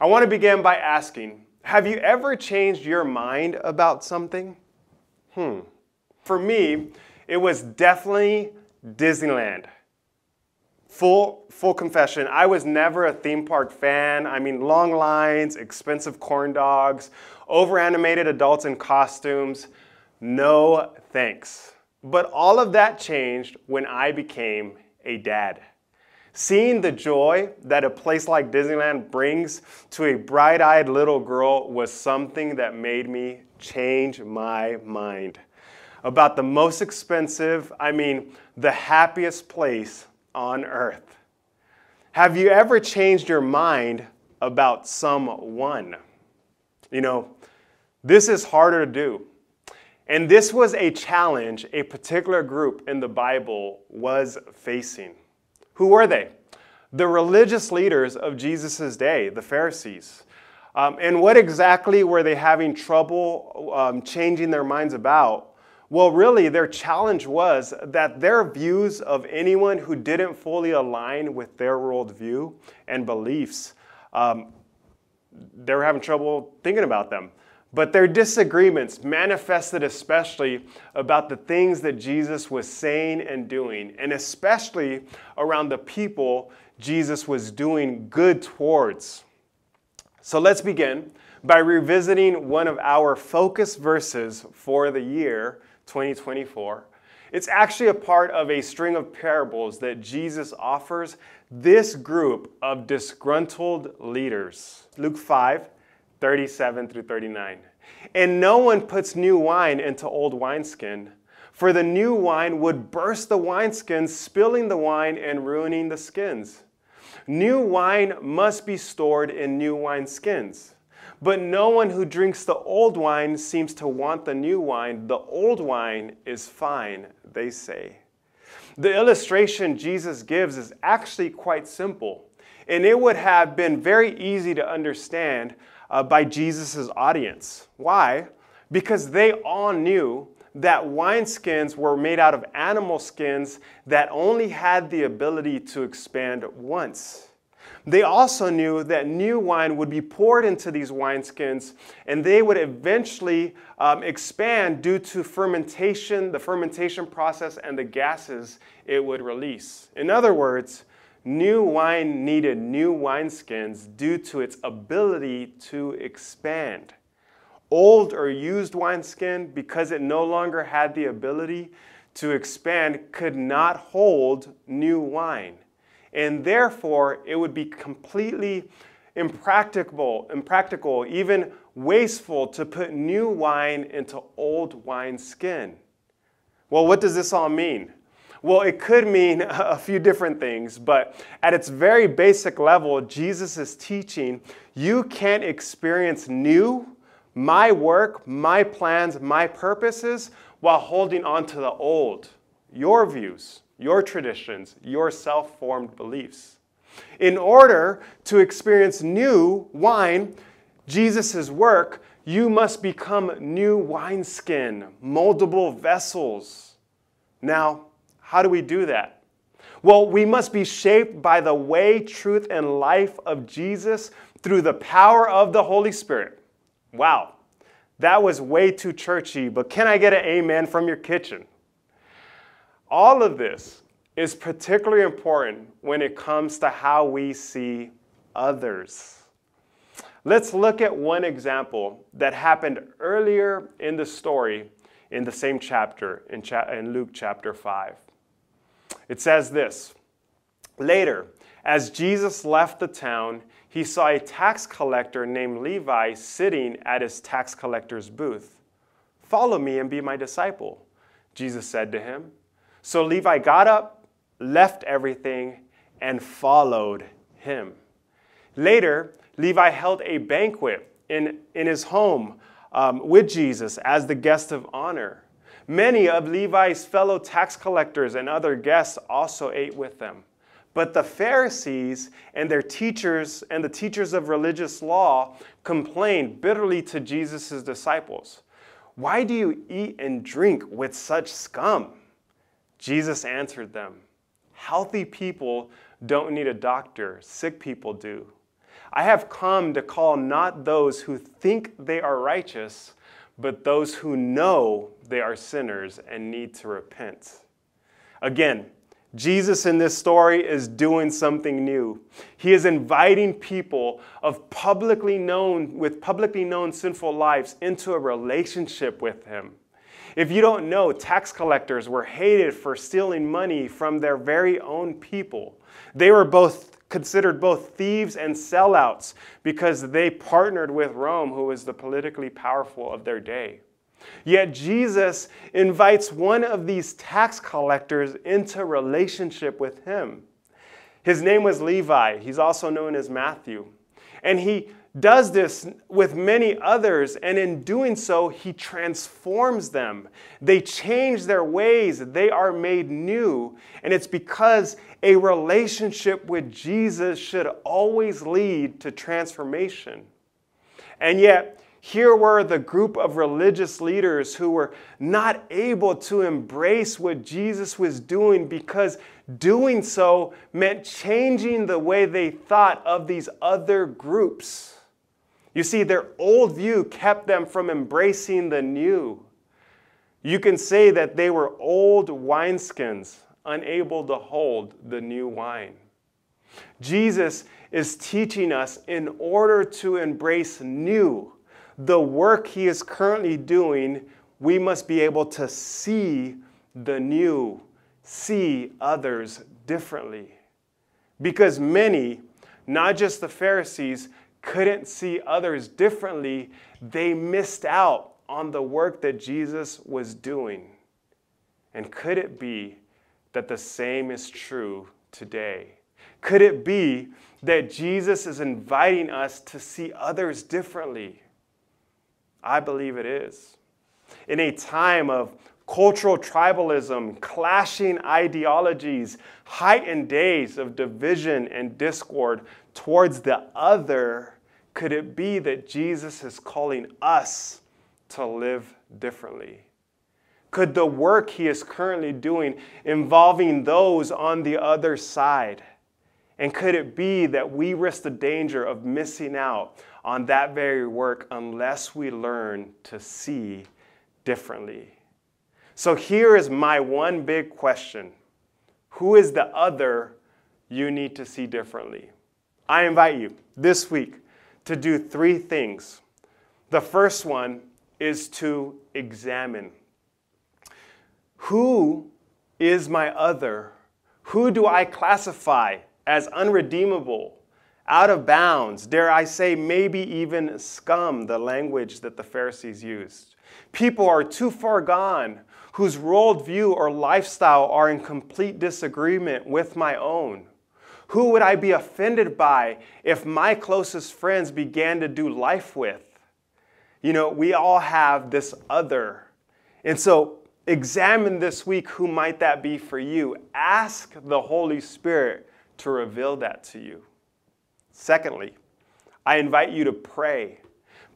I want to begin by asking, have you ever changed your mind about something? For me, it was definitely Disneyland. Full confession, I was never a theme park fan. I mean, long lines, expensive corn dogs, overanimated adults in costumes. No thanks. But all of that changed when I became a dad. Seeing the joy that a place like Disneyland brings to a bright-eyed little girl was something that made me change my mind about the most expensive, I mean, the happiest place on earth. Have you ever changed your mind about someone? You know, this is harder to do. And this was a challenge a particular group in the Bible was facing. Who were they? The religious leaders of Jesus' day, the Pharisees. And what exactly were they having trouble changing their minds about? Well, really, their challenge was that their views of anyone who didn't fully align with their worldview and beliefs, they were having trouble thinking about them. But their disagreements manifested especially about the things that Jesus was saying and doing, and especially around the people Jesus was doing good towards. So let's begin by revisiting one of our focus verses for the year 2024. It's actually a part of a string of parables that Jesus offers this group of disgruntled leaders. Luke 5:37-39. And no one puts new wine into old wineskin, for the new wine would burst the wineskins, spilling the wine and ruining the skins. New wine must be stored in new wineskins. But no one who drinks the old wine seems to want the new wine. The old wine is fine, they say. The illustration Jesus gives is actually quite simple, and it would have been very easy to understand by Jesus' audience. Why? Because they all knew that wineskins were made out of animal skins that only had the ability to expand once. They also knew that new wine would be poured into these wineskins, and they would eventually expand due to fermentation, the fermentation process, and the gases it would release. In other words, new wine needed new wineskins due to its ability to expand. Old or used wineskin, because it no longer had the ability to expand, could not hold new wine. And therefore, it would be completely impractical, even wasteful to put new wine into old wineskin. Well, what does this all mean? Well, it could mean a few different things, but at its very basic level, Jesus is teaching you can't experience new, my work, my plans, my purposes, while holding on to the old, your views, your traditions, your self-formed beliefs. In order to experience new wine, Jesus' work, you must become new wineskin, moldable vessels. Now, how do we do that? Well, we must be shaped by the way, truth, and life of Jesus through the power of the Holy Spirit. Wow, that was way too churchy, but can I get an amen from your kitchen? All of this is particularly important when it comes to how we see others. Let's look at one example that happened earlier in the story in the same chapter, in Luke chapter 5. It says this, "Later, as Jesus left the town, he saw a tax collector named Levi sitting at his tax collector's booth. 'Follow me and be my disciple,' Jesus said to him. So Levi got up, left everything, and followed him. Later, Levi held a banquet in his home with Jesus as the guest of honor. Many of Levi's fellow tax collectors and other guests also ate with them. But the Pharisees and their teachers and the teachers of religious law complained bitterly to Jesus' disciples. 'Why do you eat and drink with such scum?' Jesus answered them, 'Healthy people don't need a doctor, sick people do. I have come to call not those who think they are righteous, but those who know they are sinners and need to repent." Again, Jesus in this story is doing something new. He is inviting people with publicly known sinful lives into a relationship with him. If you don't know, tax collectors were hated for stealing money from their very own people. They were considered both thieves and sellouts because they partnered with Rome, who was the politically powerful of their day. Yet Jesus invites one of these tax collectors into relationship with him. His name was Levi. He's also known as Matthew. And he does this with many others, and in doing so, he transforms them. They change their ways. They are made new. And it's because a relationship with Jesus should always lead to transformation. And yet, here were the group of religious leaders who were not able to embrace what Jesus was doing because doing so meant changing the way they thought of these other groups. You see, their old view kept them from embracing the new. You can say that they were old wineskins, unable to hold the new wine. Jesus is teaching us, in order to embrace new, the work he is currently doing, we must be able to see the new, see others differently. Because many, not just the Pharisees, couldn't see others differently. They missed out on the work that Jesus was doing. And could it be that the same is true today? Could it be that Jesus is inviting us to see others differently? I believe it is. In a time of cultural tribalism, clashing ideologies, heightened days of division and discord towards the other, could it be that Jesus is calling us to live differently? Could the work he is currently doing involving those on the other side? And could it be that we risk the danger of missing out on that very work unless we learn to see differently? So here is my one big question. Who is the other you need to see differently? I invite you this week to do three things. The first one is to examine. Who is my other? Who do I classify as unredeemable, out of bounds, dare I say maybe even scum, the language that the Pharisees used? People are too far gone, whose worldview or lifestyle are in complete disagreement with my own. Who would I be offended by if my closest friends began to do life with? You know, we all have this other. And so examine this week, who might that be for you? Ask the Holy Spirit to reveal that to you. Secondly, I invite you to pray.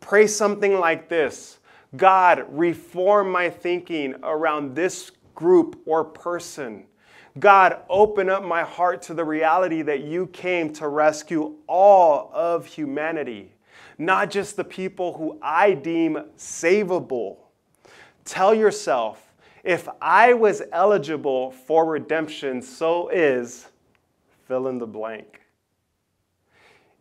Pray something like this: God, reform my thinking around this group or person. God, open up my heart to the reality that you came to rescue all of humanity, not just the people who I deem savable. Tell yourself, if I was eligible for redemption, so is fill in the blank.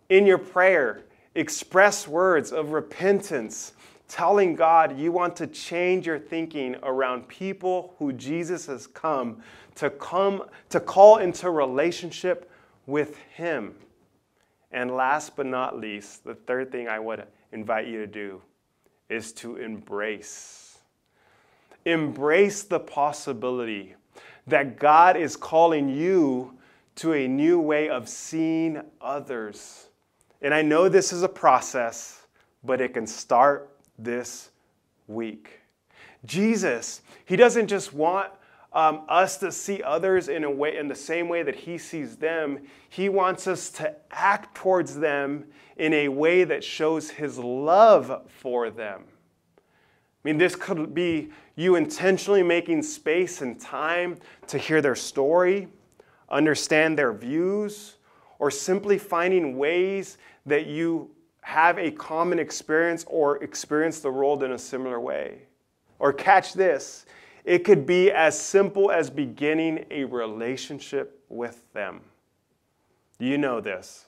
In your prayer, express words of repentance, telling God you want to change your thinking around people who Jesus has come to call into relationship with him. And last but not least, the third thing I would invite you to do is to embrace. Embrace the possibility that God is calling you to a new way of seeing others. And I know this is a process, but it can start this week. Jesus, he doesn't just want us to see others in the same way that he sees them. He wants us to act towards them in a way that shows his love for them. I mean, this could be you intentionally making space and time to hear their story, understand their views, or simply finding ways that you have a common experience or experience the world in a similar way. Or catch this, it could be as simple as beginning a relationship with them. You know this.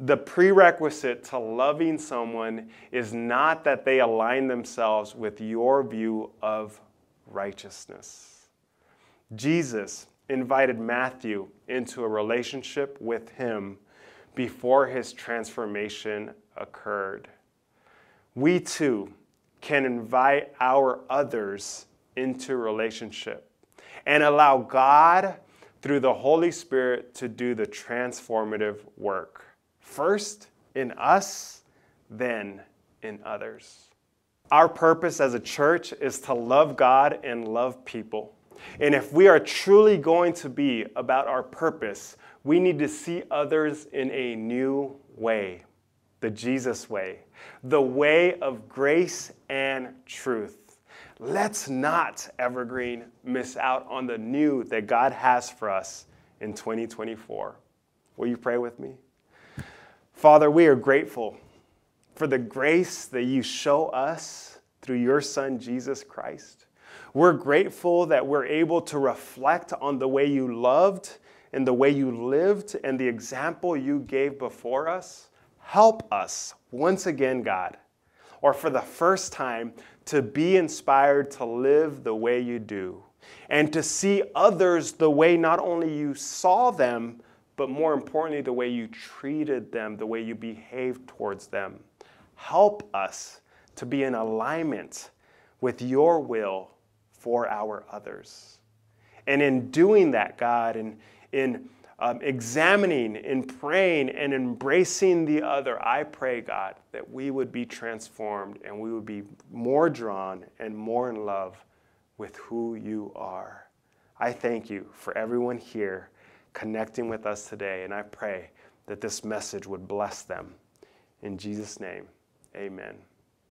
The prerequisite to loving someone is not that they align themselves with your view of righteousness. Jesus invited Matthew into a relationship with him before his transformation occurred. We too can invite our others into relationship and allow God through the Holy Spirit to do the transformative work. First in us, then in others. Our purpose as a church is to love God and love people. And if we are truly going to be about our purpose, we need to see others in a new way, the Jesus way, the way of grace and truth. Let's not, Evergreen, miss out on the new that God has for us in 2024. Will you pray with me? Father, we are grateful for the grace that you show us through your Son, Jesus Christ. We're grateful that we're able to reflect on the way you loved and the way you lived and the example you gave before us. Help us once again, God, or for the first time, to be inspired to live the way you do and to see others the way not only you saw them, but more importantly, the way you treated them, the way you behaved towards them. Help us to be in alignment with your will for our others. And in doing that, God, in examining, in praying, and embracing the other, I pray, God, that we would be transformed and we would be more drawn and more in love with who you are. I thank you for everyone here connecting with us today, and I pray that this message would bless them. In Jesus' name, amen.